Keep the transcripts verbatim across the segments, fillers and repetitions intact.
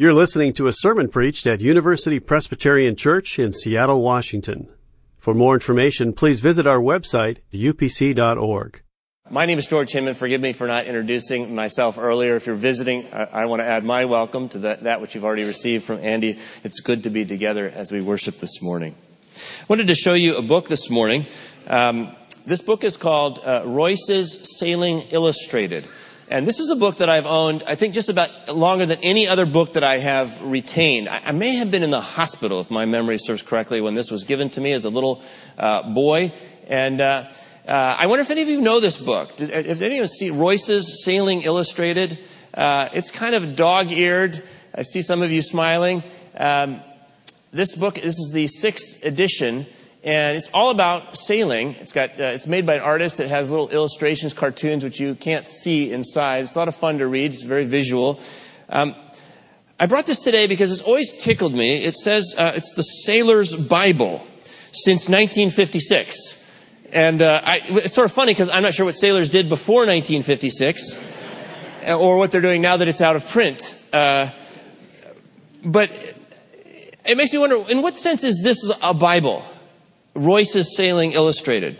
You're listening to a sermon preached at University Presbyterian Church in Seattle, Washington. For more information, please visit our website, u p c dot org. My name is George Hinman. Forgive me for not introducing myself earlier. If you're visiting, I, I want to add my welcome to that, that which you've already received from Andy. It's good to be together as we worship this morning. I wanted to show you a book this morning. Um, this book is called uh, Royce's Sailing Illustrated. And this is a book that I've owned, I think, just about longer than any other book that I have retained. I, I may have been in the hospital, if my memory serves correctly, when this was given to me as a little uh, boy. And uh, uh, I wonder if any of you know this book. Does, does any of you see Royce's Sailing Illustrated? Uh, it's kind of dog-eared. I see some of you smiling. Um, this book, this is the sixth edition. And it's all about sailing. It's got, uh, it's made by an artist. It has little illustrations, cartoons, which you can't see inside. It's a lot of fun to read. It's very visual. Um, I brought this today because it's always tickled me. It says uh, it's the Sailor's Bible since nineteen fifty-six. And uh, I, it's sort of funny because I'm not sure what sailors did before nineteen fifty-six or what they're doing now that it's out of print. Uh, but it makes me wonder, in what sense is this a Bible? Royce's Sailing Illustrated.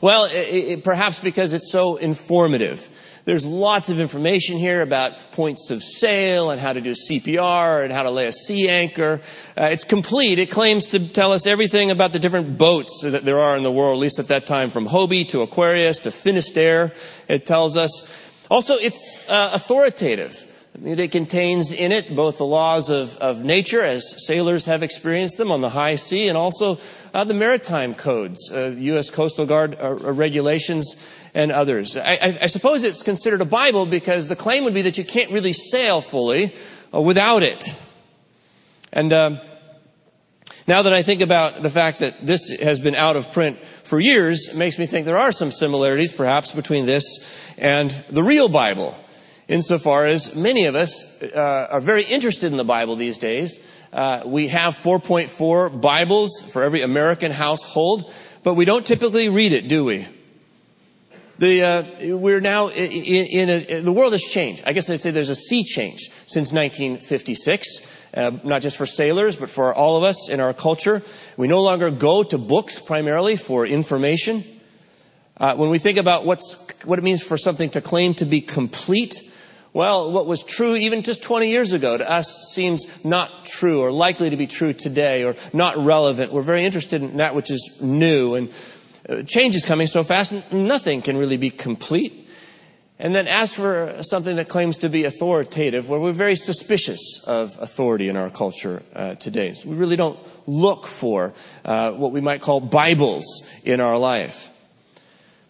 Well, it, it, perhaps because it's so informative. There's lots of information here about points of sail and how to do C P R and how to lay a sea anchor. Uh, it's complete. It claims to tell us everything about the different boats that there are in the world, at least at that time, from Hobie to Aquarius to Finisterre. It tells us. Also, it's uh, authoritative. It contains in it both the laws of, of nature, as sailors have experienced them on the high sea, and also uh, the maritime codes, uh, U S Coastal Guard uh, regulations, and others. I, I, I suppose it's considered a Bible because the claim would be that you can't really sail fully uh, without it. And uh, now that I think about the fact that this has been out of print for years, it makes me think there are some similarities, perhaps, between this and the real Bible. Insofar as many of us uh, are very interested in the Bible these days. Uh, we have four point four Bibles for every American household, but we don't typically read it, do we? The, uh, we're now in, in a, the world has changed. I guess I'd say there's a sea change since nineteen fifty-six, uh, not just for sailors, but for all of us in our culture. We no longer go to books primarily for information. Uh, when we think about what's, what it means for something to claim to be complete, well, what was true even just twenty years ago to us seems not true or likely to be true today or not relevant. We're very interested in that which is new, and change is coming so fast nothing can really be complete. And then as for something that claims to be authoritative, well, we're very suspicious of authority in our culture uh, today. So we really don't look for uh, what we might call Bibles in our life.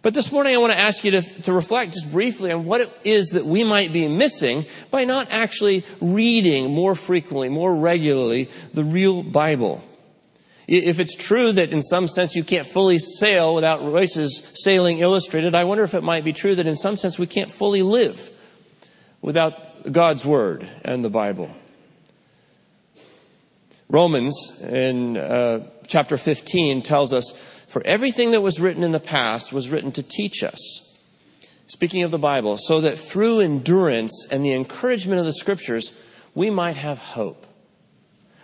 But this morning I want to ask you to, to reflect just briefly on what it is that we might be missing by not actually reading more frequently, more regularly, the real Bible. If it's true that in some sense you can't fully sail without Royce's Sailing Illustrated, I wonder if it might be true that in some sense we can't fully live without God's Word and the Bible. Romans in uh, chapter fifteen tells us, "For everything that was written in the past was written to teach us," speaking of the Bible, "so that through endurance and the encouragement of the Scriptures, we might have hope."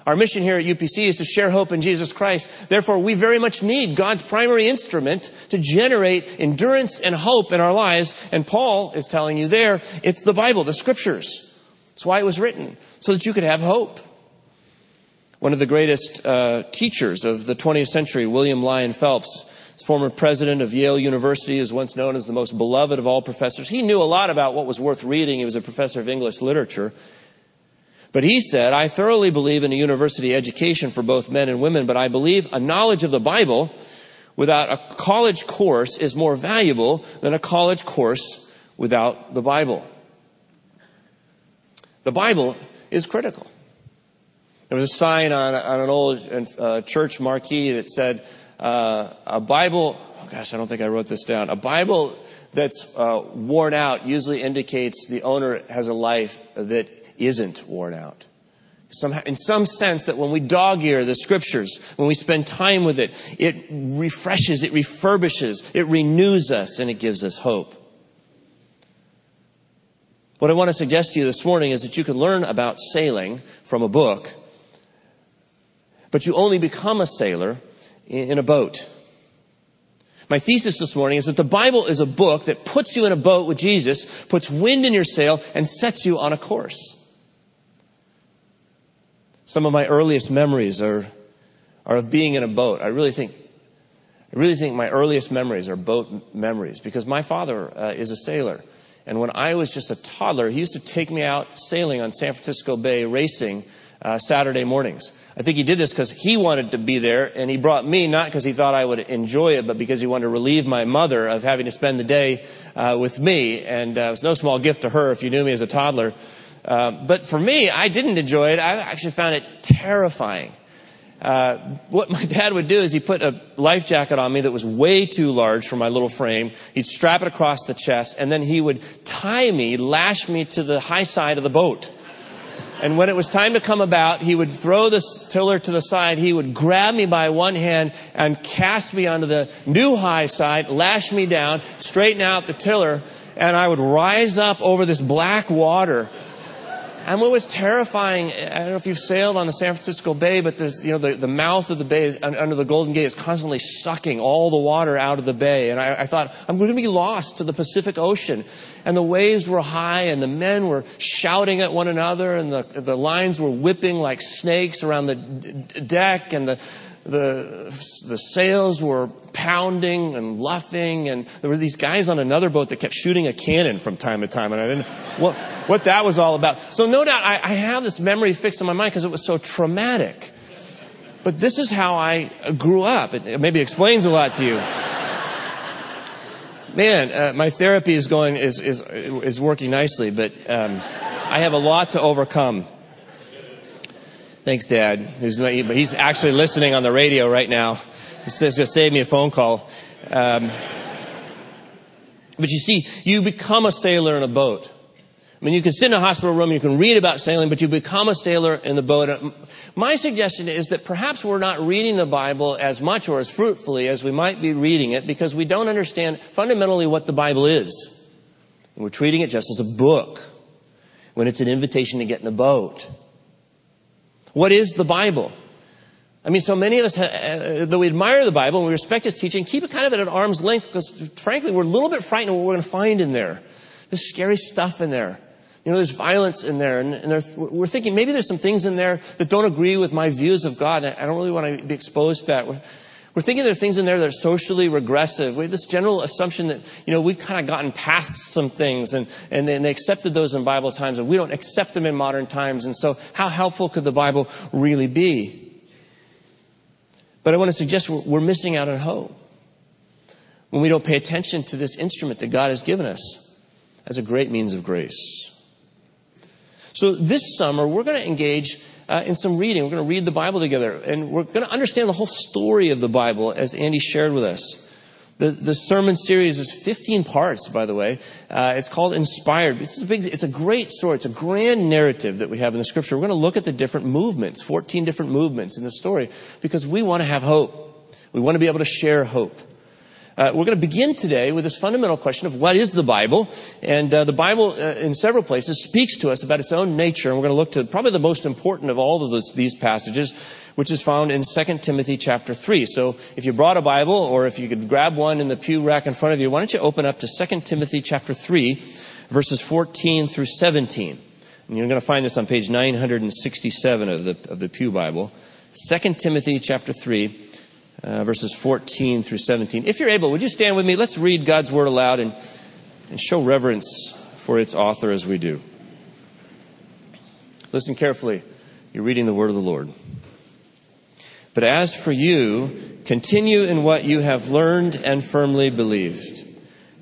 Our mission here at U P C is to share hope in Jesus Christ. Therefore, we very much need God's primary instrument to generate endurance and hope in our lives. And Paul is telling you there, it's the Bible, the Scriptures. That's why it was written, so that you could have hope. One of the greatest uh, teachers of the twentieth century, William Lyon Phelps, former president of Yale University, is once known as the most beloved of all professors. He knew a lot about what was worth reading. He was a professor of English literature. But he said, "I thoroughly believe in a university education for both men and women, but I believe a knowledge of the Bible without a college course is more valuable than a college course without the Bible." The Bible is critical. There was a sign on, on an old uh, church marquee that said, uh, a Bible, oh gosh, I don't think I wrote this down. A Bible that's uh, worn out usually indicates the owner has a life that isn't worn out. Somehow, in some sense, that when we dog-ear the Scriptures, when we spend time with it, it refreshes, it refurbishes, it renews us, and it gives us hope. What I want to suggest to you this morning is that you can learn about sailing from a book, but you only become a sailor in a boat. My thesis this morning is that the Bible is a book that puts you in a boat with Jesus, puts wind in your sail, and sets you on a course. Some of my earliest memories are, are of being in a boat. I really think, I really think my earliest memories are boat memories, because my father uh, is a sailor. And when I was just a toddler, he used to take me out sailing on San Francisco Bay racing uh, Saturday mornings. I think he did this because he wanted to be there, and he brought me not because he thought I would enjoy it, but because he wanted to relieve my mother of having to spend the day uh, with me. And uh, it was no small gift to her if you knew me as a toddler. Uh, but for me, I didn't enjoy it. I actually found it terrifying. Uh, what my dad would do is he put a life jacket on me that was way too large for my little frame. He'd strap it across the chest, and then he would tie me, lash me to the high side of the boat. And when it was time to come about, he would throw the tiller to the side. He would grab me by one hand and cast me onto the new high side, lash me down, straighten out the tiller, and I would rise up over this black water. And what was terrifying, I don't know if you've sailed on the San Francisco Bay, but there's, you know, the, the mouth of the bay is, under the Golden Gate is constantly sucking all the water out of the bay. And I, I thought, I'm going to be lost to the Pacific Ocean. And the waves were high, and the men were shouting at one another, and the, the lines were whipping like snakes around the d- deck, and the, the, the sails were pounding and luffing. And there were these guys on another boat that kept shooting a cannon from time to time, and I didn't... Well, what that was all about. So no doubt I, I have this memory fixed in my mind because it was so traumatic. But this is how I grew up. It, it maybe explains a lot to you. Man, uh, my therapy is going is is is working nicely, but um, I have a lot to overcome. Thanks, Dad. Who's not, but he's actually listening on the radio right now. He's going to save me a phone call. Um, but you see, you become a sailor in a boat. I mean, you can sit in a hospital room, you can read about sailing, but you become a sailor in the boat. My suggestion is that perhaps we're not reading the Bible as much or as fruitfully as we might be reading it because we don't understand fundamentally what the Bible is. And we're treating it just as a book when it's an invitation to get in a boat. What is the Bible? I mean, so many of us, though we admire the Bible and we respect its teaching, keep it kind of at arm's length because, frankly, we're a little bit frightened of what we're going to find in there. There's scary stuff in there. You know, there's violence in there, and, and we're thinking maybe there's some things in there that don't agree with my views of God, and I don't really want to be exposed to that. We're, we're thinking there are things in there that are socially regressive. We have this general assumption that, you know, we've kind of gotten past some things, and, and, and they accepted those in Bible times, and we don't accept them in modern times, and so how helpful could the Bible really be? But I want to suggest we're, we're missing out on hope when we don't pay attention to this instrument that God has given us as a great means of grace. So this summer, we're going to engage uh, in some reading. We're going to read the Bible together, and we're going to understand the whole story of the Bible, as Andy shared with us. The, the sermon series is fifteen parts, by the way. Uh, it's called Inspired. It's a, big, it's a great story. It's a grand narrative that we have in the Scripture. We're going to look at the different movements, fourteen different movements in the story, because we want to have hope. We want to be able to share hope. Uh, we're going to begin today with this fundamental question of what is the Bible? And uh, the Bible, uh, in several places, speaks to us about its own nature. And we're going to look to probably the most important of all of those, these passages, which is found in Second Timothy chapter three. So if you brought a Bible, or if you could grab one in the pew rack in front of you, why don't you open up to Second Timothy chapter three, verses fourteen through seventeen. And you're going to find this on page nine sixty-seven of the, of the pew Bible. Second Timothy chapter three. Uh, verses fourteen through seventeen. If you're able, would you stand with me? Let's read God's Word aloud and, and show reverence for its author as we do. Listen carefully. You're reading the Word of the Lord. But as for you, continue in what you have learned and firmly believed,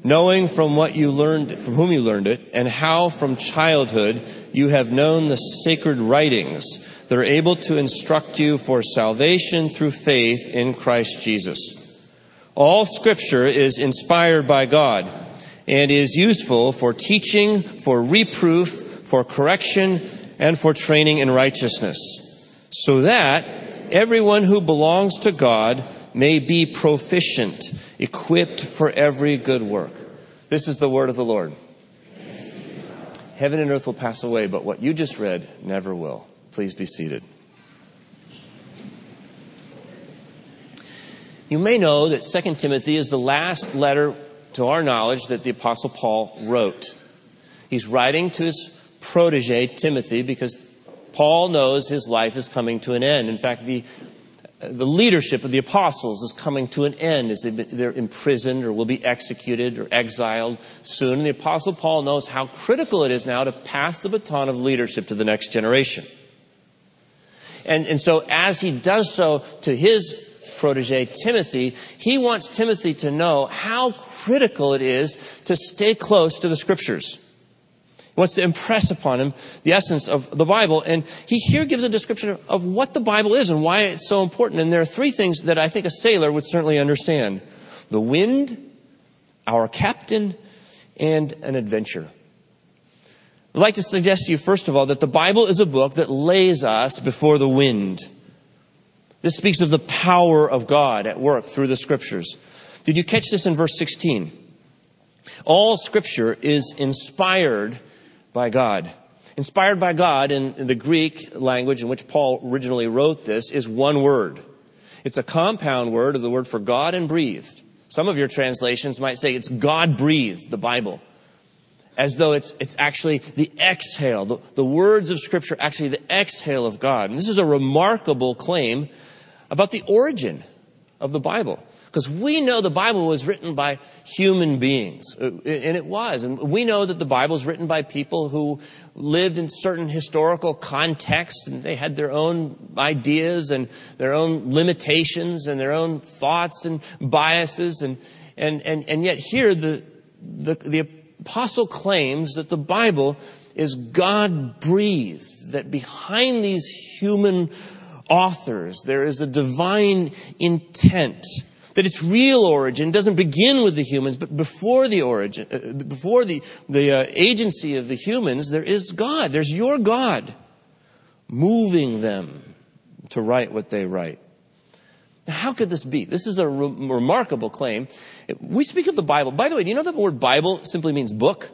knowing from what you learned, from whom you learned it, and how from childhood you have known the sacred writings that are able to instruct you for salvation through faith in Christ Jesus. All Scripture is inspired by God and is useful for teaching, for reproof, for correction, and for training in righteousness, so that everyone who belongs to God may be proficient, equipped for every good work. This is the word of the Lord. Heaven and earth will pass away, but what you just read never will. Please be seated. You may know that Second Timothy is the last letter, to our knowledge, that the Apostle Paul wrote. He's writing to his protege, Timothy, because Paul knows his life is coming to an end. In fact, the the leadership of the apostles is coming to an end as they're imprisoned or will be executed or exiled soon. And the Apostle Paul knows how critical it is now to pass the baton of leadership to the next generation. And, and so as he does so to his protege, Timothy, he wants Timothy to know how critical it is to stay close to the Scriptures. He wants to impress upon him the essence of the Bible. And he here gives a description of what the Bible is and why it's so important. And there are three things that I think a sailor would certainly understand: the wind, our captain, and an adventure. I'd like to suggest to you, first of all, that the Bible is a book that lays us before the wind. This speaks of the power of God at work through the Scriptures. Did you catch this in verse sixteen? All Scripture is inspired by God. Inspired by God in the Greek language in which Paul originally wrote this is one word. It's a compound word of the word for God and breathed. Some of your translations might say it's God breathed, the Bible, as though it's it's actually the exhale, the, the words of Scripture, actually the exhale of God. And this is a remarkable claim about the origin of the Bible, because we know the Bible was written by human beings, and it was. And we know that the Bible is written by people who lived in certain historical contexts, and they had their own ideas and their own limitations and their own thoughts and biases. And and and, and yet here the, the the apostle claims that the Bible is God-breathed, that behind these human authors there is a divine intent. That its real origin doesn't begin with the humans, but before the origin, uh, before the, the uh, agency of the humans, there is God. There's your God moving them to write what they write. Now, how could this be? This is a re- remarkable claim. We speak of the Bible. By the way, do you know that the word Bible simply means book?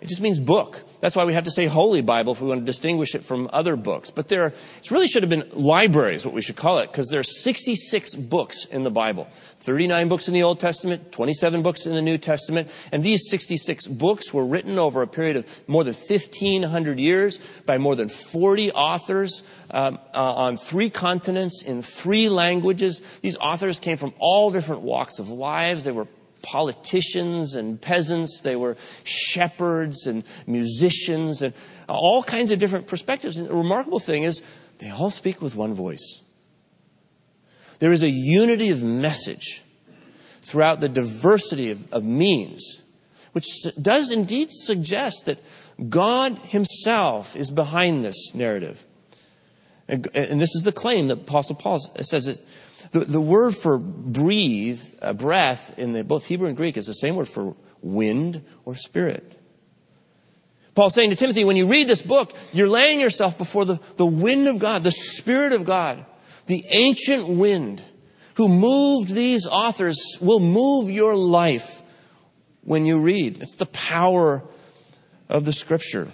It just means book. That's why we have to say Holy Bible if we want to distinguish it from other books. But there, it really should have been libraries, what we should call it, because there are sixty-six books in the Bible. thirty-nine books in the Old Testament, twenty-seven books in the New Testament. And these sixty-six books were written over a period of more than fifteen hundred years by more than forty authors um, uh, on three continents, in three languages. These authors came from all different walks of lives. They were politicians and peasants, they were shepherds and musicians and all kinds of different perspectives. And the remarkable thing is they all speak with one voice. There is a unity of message throughout the diversity of, of means, which does indeed suggest that God himself is behind this narrative. And, and this is the claim that Apostle Paul says it. The, the word for breathe, uh, breath, in the, both Hebrew and Greek is the same word for wind or spirit. Paul's saying to Timothy, when you read this book, you're laying yourself before the, the wind of God, the Spirit of God, the ancient wind who moved these authors will move your life when you read. It's the power of the Scripture.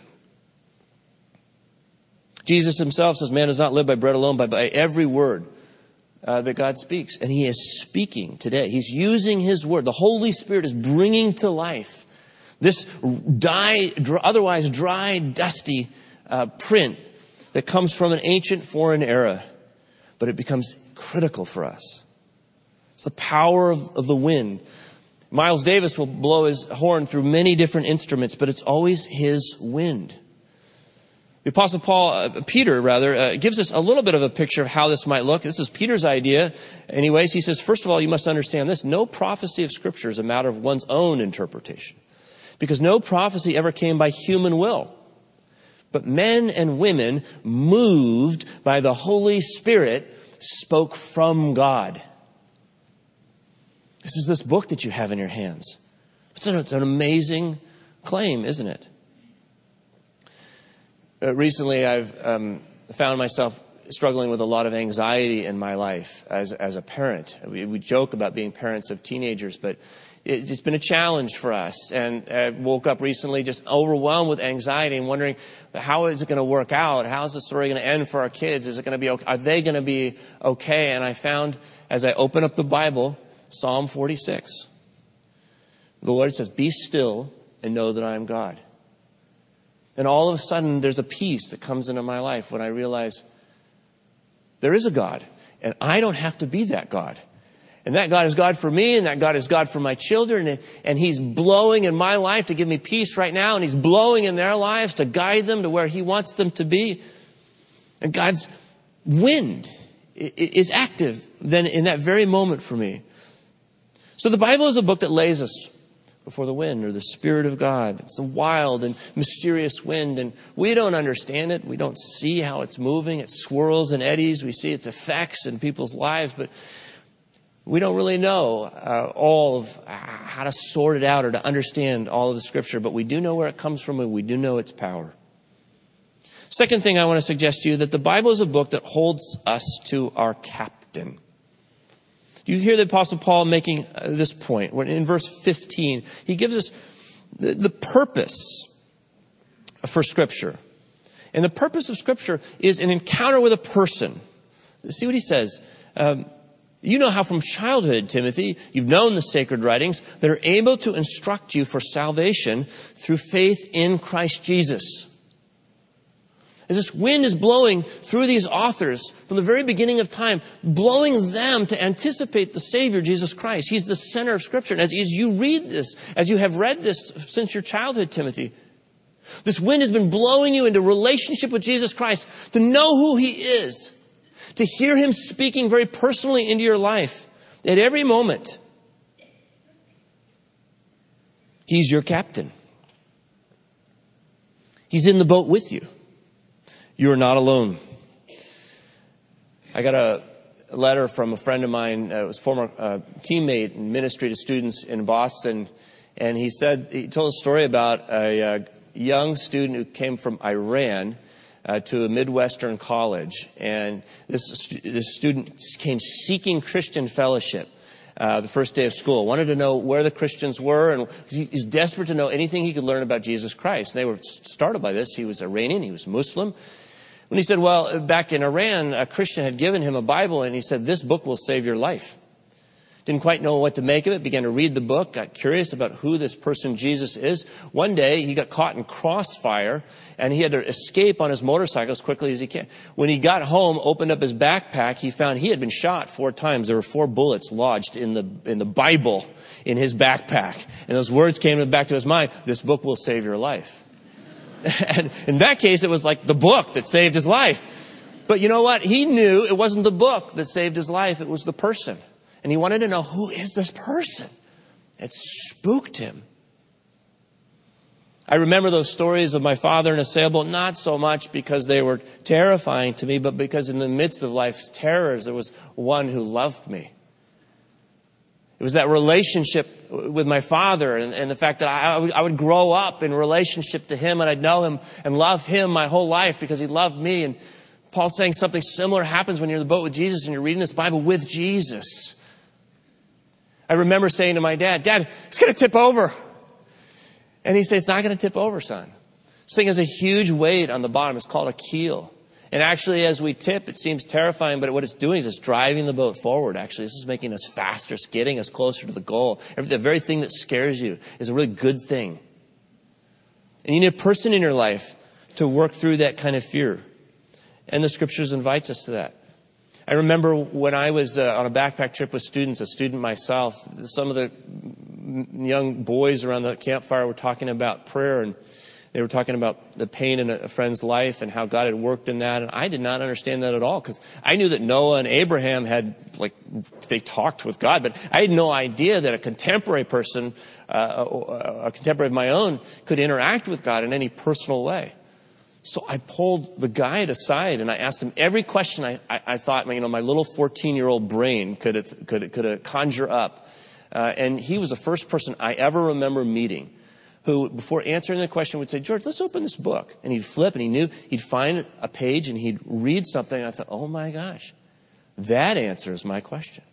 Jesus himself says, man does not live by bread alone, but by every word Uh, that God speaks. And he is speaking today. He's using his word. The Holy Spirit is bringing to life this dry, dry, otherwise dry, dusty uh, print that comes from an ancient foreign era. But it becomes critical for us. It's the power of, of the wind. Miles Davis will blow his horn through many different instruments, but it's always his wind. The Apostle Paul, uh, Peter rather, uh, gives us a little bit of a picture of how this might look. This is Peter's idea. Anyways, he says, first of all, you must understand this. No prophecy of Scripture is a matter of one's own interpretation, because no prophecy ever came by human will. But men and women, moved by the Holy Spirit, spoke from God. This is this book that you have in your hands. It's an amazing claim, isn't it? Uh, recently, I've um, found myself struggling with a lot of anxiety in my life as as a parent. We, we joke about being parents of teenagers, but It's been a challenge for us. And I woke up recently just overwhelmed with anxiety and wondering, how is it going to work out? How is the story going to end for our kids? Is it going to be okay? Are they going to be okay? And I found, as I open up the Bible, Psalm forty-six. The Lord says, be still and know that I am God. And all of a sudden, there's a peace that comes into my life when I realize there is a God. And I don't have to be that God. And that God is God for me, and that God is God for my children. And, and he's blowing in my life to give me peace right now. And he's blowing in their lives to guide them to where he wants them to be. And God's wind is active then in that very moment for me. So the Bible is a book that lays us before the wind, or the Spirit of God. It's a wild and mysterious wind, and we don't understand it. We don't see how it's moving. It swirls and eddies. We see its effects in people's lives, but we don't really know uh, all of uh, how to sort it out or to understand all of the Scripture, but we do know where it comes from, and we do know its power. Second thing I want to suggest to you, that the Bible is a book that holds us to our captain. You hear the Apostle Paul making this point. In verse fifteen, he gives us the purpose for Scripture. And the purpose of Scripture is an encounter with a person. See what he says. Um, you know how from childhood, Timothy, you've known the sacred writings that are able to instruct you for salvation through faith in Christ Jesus. As this wind is blowing through these authors from the very beginning of time, blowing them to anticipate the Savior, Jesus Christ. He's the center of Scripture. And as, as you read this, as you have read this since your childhood, Timothy, this wind has been blowing you into relationship with Jesus Christ, to know who he is, to hear him speaking very personally into your life at every moment. He's your captain. He's in the boat with you. You are not alone. I got a letter from a friend of mine. Uh, it was a former uh, teammate in ministry to students in Boston. And he said, he told a story about a uh, young student who came from Iran uh, to a Midwestern college. And this, stu- this student came seeking Christian fellowship uh, the first day of school. Wanted to know where the Christians were. And he was desperate to know anything he could learn about Jesus Christ. And they were startled by this. He was Iranian. He was Muslim. When he said, well, back in Iran, a Christian had given him a Bible, and he said, this book will save your life. Didn't quite know what to make of it, began to read the book, got curious about who this person Jesus is. One day, he got caught in crossfire, and he had to escape on his motorcycle as quickly as he can. When he got home, opened up his backpack, he found he had been shot four times. There were four bullets lodged in the in the Bible in his backpack. And those words came back to his mind, this book will save your life. And in that case, it was like the book that saved his life. But you know what? He knew it wasn't the book that saved his life. It was the person. And he wanted to know, who is this person? It spooked him. I remember those stories of my father in a sailboat, not so much because they were terrifying to me, but because in the midst of life's terrors, there was one who loved me. It was that relationship with my father, and, and the fact that I, I would grow up in relationship to him, and I'd know him and love him my whole life because he loved me. And Paul's saying something similar happens when you're in the boat with Jesus and you're reading this Bible with Jesus. I remember saying to my dad, Dad, it's going to tip over. And he said, it's not going to tip over, son. This thing has a huge weight on the bottom. It's called a keel. And actually, as we tip, it seems terrifying, but what it's doing is it's driving the boat forward, actually. This is making us faster, it's getting us closer to the goal. The very thing that scares you is a really good thing. And you need a person in your life to work through that kind of fear. And the Scriptures invites us to that. I remember when I was uh, on a backpack trip with students, a student myself, some of the young boys around the campfire were talking about prayer, and they were talking about the pain in a friend's life and how God had worked in that. And I did not understand that at all, because I knew that Noah and Abraham had, like, they talked with God. But I had no idea that a contemporary person, uh, a, a contemporary of my own, could interact with God in any personal way. So I pulled the guide aside and I asked him every question I, I, I thought, you know, my little fourteen-year-old brain could have, could have, could have conjure up. Uh, and he was the first person I ever remember meeting who, before answering the question, would say, George, let's open this book. And he'd flip, and he knew he'd find a page, and he'd read something. And I thought, oh, my gosh, that answers my question.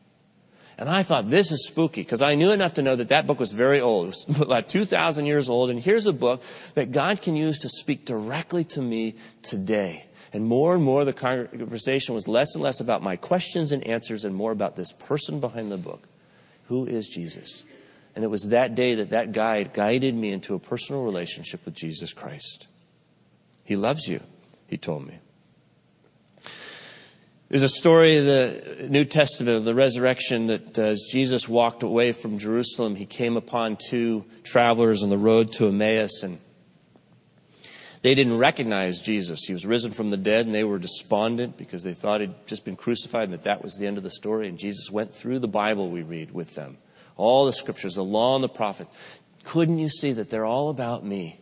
And I thought, this is spooky, because I knew enough to know that that book was very old. It was about two thousand years old. And here's a book that God can use to speak directly to me today. And more and more, the conversation was less and less about my questions and answers and more about this person behind the book. Who is Jesus? And it was that day that that guide guided me into a personal relationship with Jesus Christ. He loves you, he told me. There's a story in the New Testament of the resurrection that as Jesus walked away from Jerusalem, he came upon two travelers on the road to Emmaus, and they didn't recognize Jesus. He was risen from the dead, and they were despondent because they thought he'd just been crucified and that that was the end of the story. And Jesus went through the Bible we read with them, all the scriptures, the law and the prophets. Couldn't you see that they're all about me?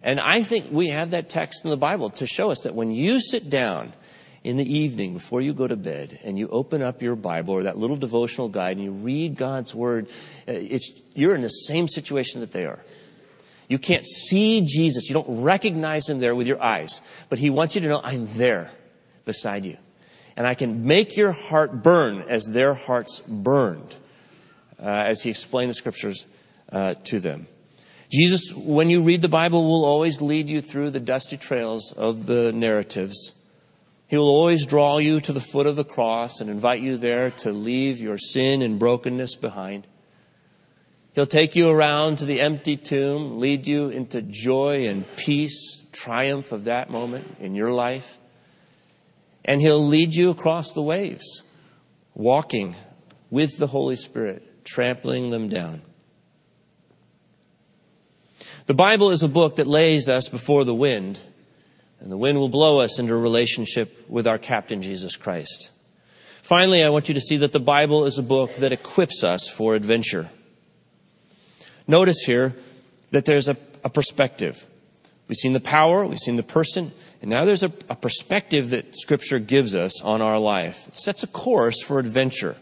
And I think we have that text in the Bible to show us that when you sit down in the evening before you go to bed and you open up your Bible or that little devotional guide and you read God's Word, it's, you're in the same situation that they are. You can't see Jesus. You don't recognize him there with your eyes. But he wants you to know, I'm there beside you. And I can make your heart burn as their hearts burned, uh, as he explained the scriptures uh, to them. Jesus, when you read the Bible, will always lead you through the dusty trails of the narratives. He will always draw you to the foot of the cross and invite you there to leave your sin and brokenness behind. He'll take you around to the empty tomb, lead you into joy and peace, triumph of that moment in your life. And he'll lead you across the waves, walking with the Holy Spirit, trampling them down. The Bible is a book that lays us before the wind, and the wind will blow us into a relationship with our captain, Jesus Christ. Finally, I want you to see that the Bible is a book that equips us for adventure. Notice here that there's a, a perspective. We've seen the power, we've seen the person, and now there's a, a perspective that Scripture gives us on our life. It sets a course for adventure.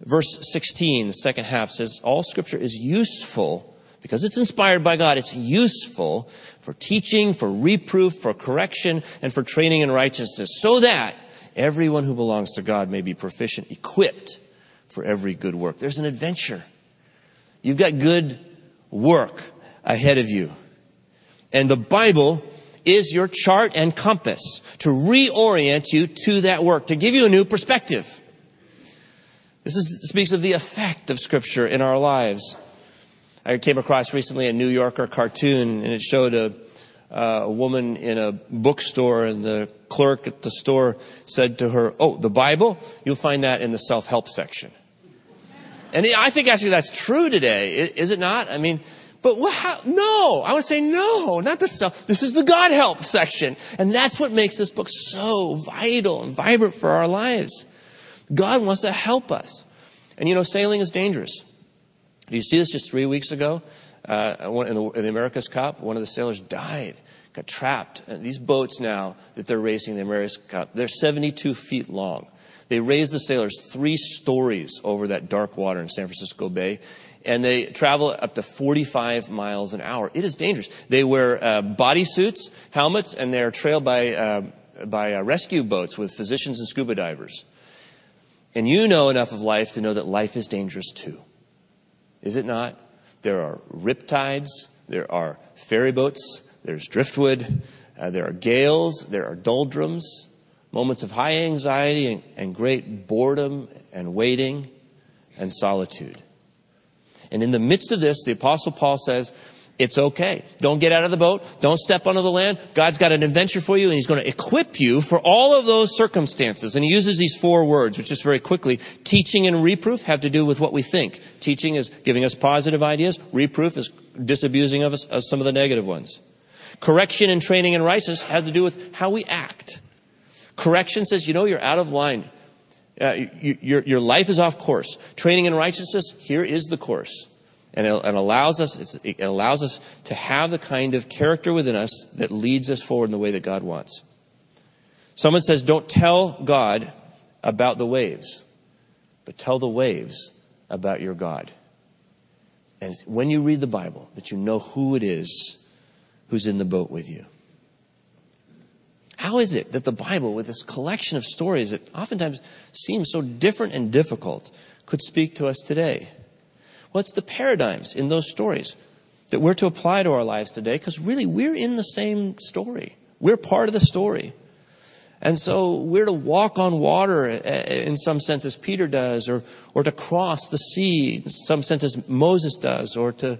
Verse sixteen, the second half, says, all Scripture is useful, because it's inspired by God, it's useful for teaching, for reproof, for correction, and for training in righteousness, so that everyone who belongs to God may be proficient, equipped for every good work. There's an adventure. You've got good work ahead of you. And the Bible is your chart and compass to reorient you to that work, to give you a new perspective. This is, speaks of the effect of Scripture in our lives. I came across recently a New Yorker cartoon, and it showed a, uh, a woman in a bookstore, and the clerk at the store said to her, oh, the Bible? You'll find that in the self-help section. And I think actually that's true today, is it not? I mean, but what, how, no, I would say no, not the self. This is the God help section. And that's what makes this book so vital and vibrant for our lives. God wants to help us. And, you know, sailing is dangerous. You see this just three weeks ago uh, in, the, in the America's Cup. One of the sailors died, got trapped. And these boats now that they're racing the America's Cup, they're seventy-two feet long. They raised the sailors three stories over that dark water in San Francisco Bay, and they travel up to forty-five miles an hour. It is dangerous. They wear uh, bodysuits, helmets, and they're trailed by uh, by uh, rescue boats with physicians and scuba divers. And you know enough of life to know that life is dangerous too. Is it not? There are riptides. There are ferry boats. There's driftwood. Uh, there are gales. There are doldrums. Moments of high anxiety and, and great boredom and waiting and solitude. And in the midst of this, the Apostle Paul says, it's okay. Don't get out of the boat. Don't step onto the land. God's got an adventure for you, and he's going to equip you for all of those circumstances. And he uses these four words, which just very quickly, teaching and reproof have to do with what we think. Teaching is giving us positive ideas. Reproof is disabusing of us of some of the negative ones. Correction and training in righteousness have to do with how we act. Correction says, you know, you're out of line. Uh, you, your, your life is off course. Training in righteousness, here is the course. And it, it allows us, it's, it allows us to have the kind of character within us that leads us forward in the way that God wants. Someone says, don't tell God about the waves, but tell the waves about your God. And it's when you read the Bible that you know who it is who's in the boat with you. How is it that the Bible, with this collection of stories that oftentimes seem so different and difficult, could speak to us today? What's the paradigms in those stories that we're to apply to our lives today? Because really, we're in the same story. We're part of the story. And so we're to walk on water in some sense as Peter does, or or to cross the sea in some sense as Moses does, or to,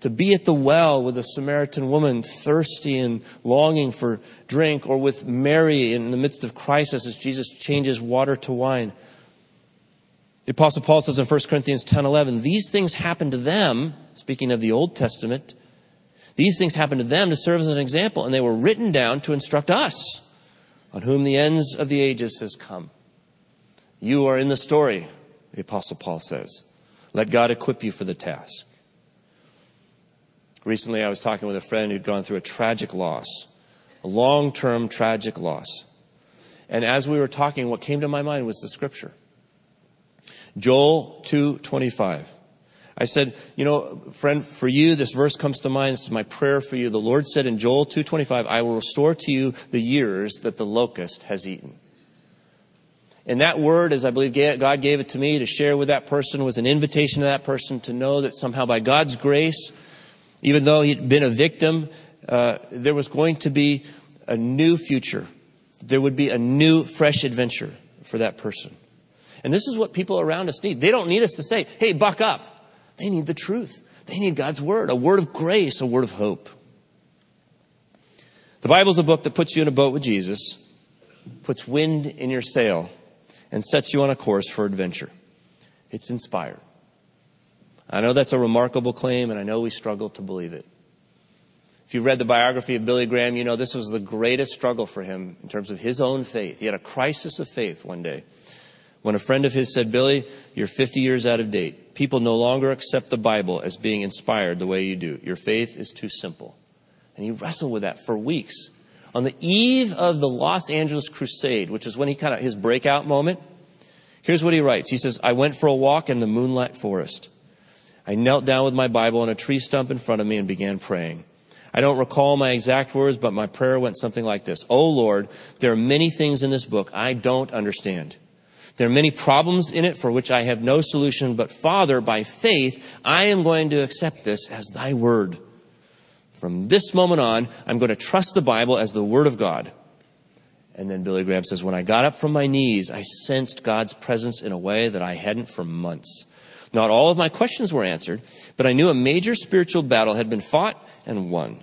to be at the well with a Samaritan woman thirsty and longing for drink, or with Mary in the midst of crisis as Jesus changes water to wine. The Apostle Paul says in First Corinthians ten eleven, these things happened to them, speaking of the Old Testament, these things happened to them to serve as an example, and they were written down to instruct us, on whom the ends of the ages has come. You are in the story, the Apostle Paul says. Let God equip you for the task. Recently, I was talking with a friend who'd gone through a tragic loss, a long-term tragic loss. And as we were talking, what came to my mind was the scripture. Joel two twenty-five. I said, you know, friend, for you, this verse comes to mind. This is my prayer for you. The Lord said in Joel two twenty-five, I will restore to you the years that the locust has eaten. And that word, as I believe God gave it to me to share with that person, was an invitation to that person to know that somehow by God's grace, even though he'd been a victim, uh, there was going to be a new future. There would be a new, fresh adventure for that person. And this is what people around us need. They don't need us to say, hey, buck up. They need the truth. They need God's word, a word of grace, a word of hope. The Bible's a book that puts you in a boat with Jesus, puts wind in your sail, and sets you on a course for adventure. It's inspired. I know that's a remarkable claim, and I know we struggle to believe it. If you read the biography of Billy Graham, you know this was the greatest struggle for him in terms of his own faith. He had a crisis of faith one day, when a friend of his said, Billy, you're fifty years out of date. People no longer accept the Bible as being inspired the way you do. Your faith is too simple. And he wrestled with that for weeks. On the eve of the Los Angeles Crusade, which is when he kind of his breakout moment, here's what he writes. He says, I went for a walk in the moonlit forest. I knelt down with my Bible on a tree stump in front of me and began praying. I don't recall my exact words, but my prayer went something like this. Oh, Lord, there are many things in this book I don't understand. There are many problems in it for which I have no solution, but Father, by faith, I am going to accept this as thy word. From this moment on, I'm going to trust the Bible as the word of God. And then Billy Graham says, when I got up from my knees, I sensed God's presence in a way that I hadn't for months. Not all of my questions were answered, but I knew a major spiritual battle had been fought and won.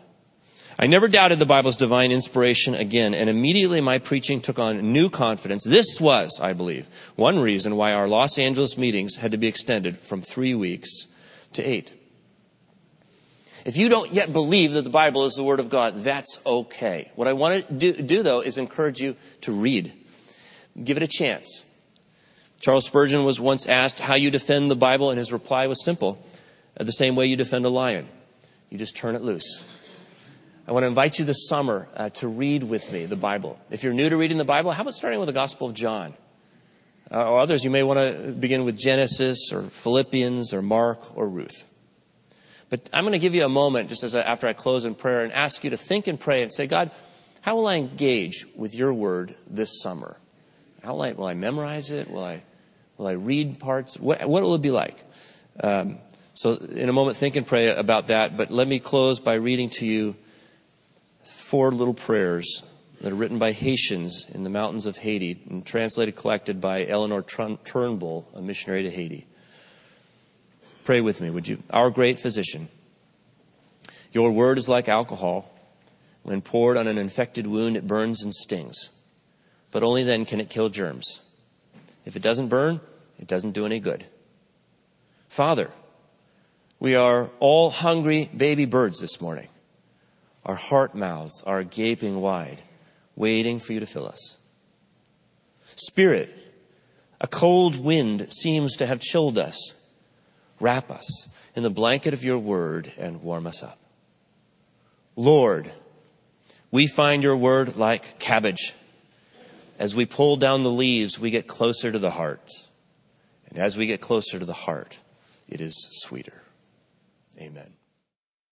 I never doubted the Bible's divine inspiration again, and immediately my preaching took on new confidence. This was, I believe, one reason why our Los Angeles meetings had to be extended from three weeks to eight. If you don't yet believe that the Bible is the Word of God, that's okay. What I want to do, do though, is encourage you to read. Give it a chance. Charles Spurgeon was once asked how you defend the Bible, and his reply was simple. The same way you defend a lion. You just turn it loose. I want to invite you this summer uh, to read with me the Bible. If you're new to reading the Bible, how about starting with the Gospel of John? Uh, or others, you may want to begin with Genesis or Philippians or Mark or Ruth. But I'm going to give you a moment just as a, after I close in prayer and ask you to think and pray and say, God, how will I engage with your word this summer? How will I, will I memorize it? Will I, will I read parts? What, what will it be like? Um, so in a moment, think and pray about that. But let me close by reading to you four little prayers that are written by Haitians in the mountains of Haiti and translated, collected by Eleanor Turnbull, a missionary to Haiti. Pray with me, would you? Our great physician, your word is like alcohol. When poured on an infected wound, it burns and stings. But only then can it kill germs. If it doesn't burn, it doesn't do any good. Father, we are all hungry baby birds this morning. Our heart mouths are gaping wide, waiting for you to fill us. Spirit, a cold wind seems to have chilled us. Wrap us in the blanket of your word and warm us up. Lord, we find your word like cabbage. As we pull down the leaves, we get closer to the heart. And as we get closer to the heart, it is sweeter. Amen.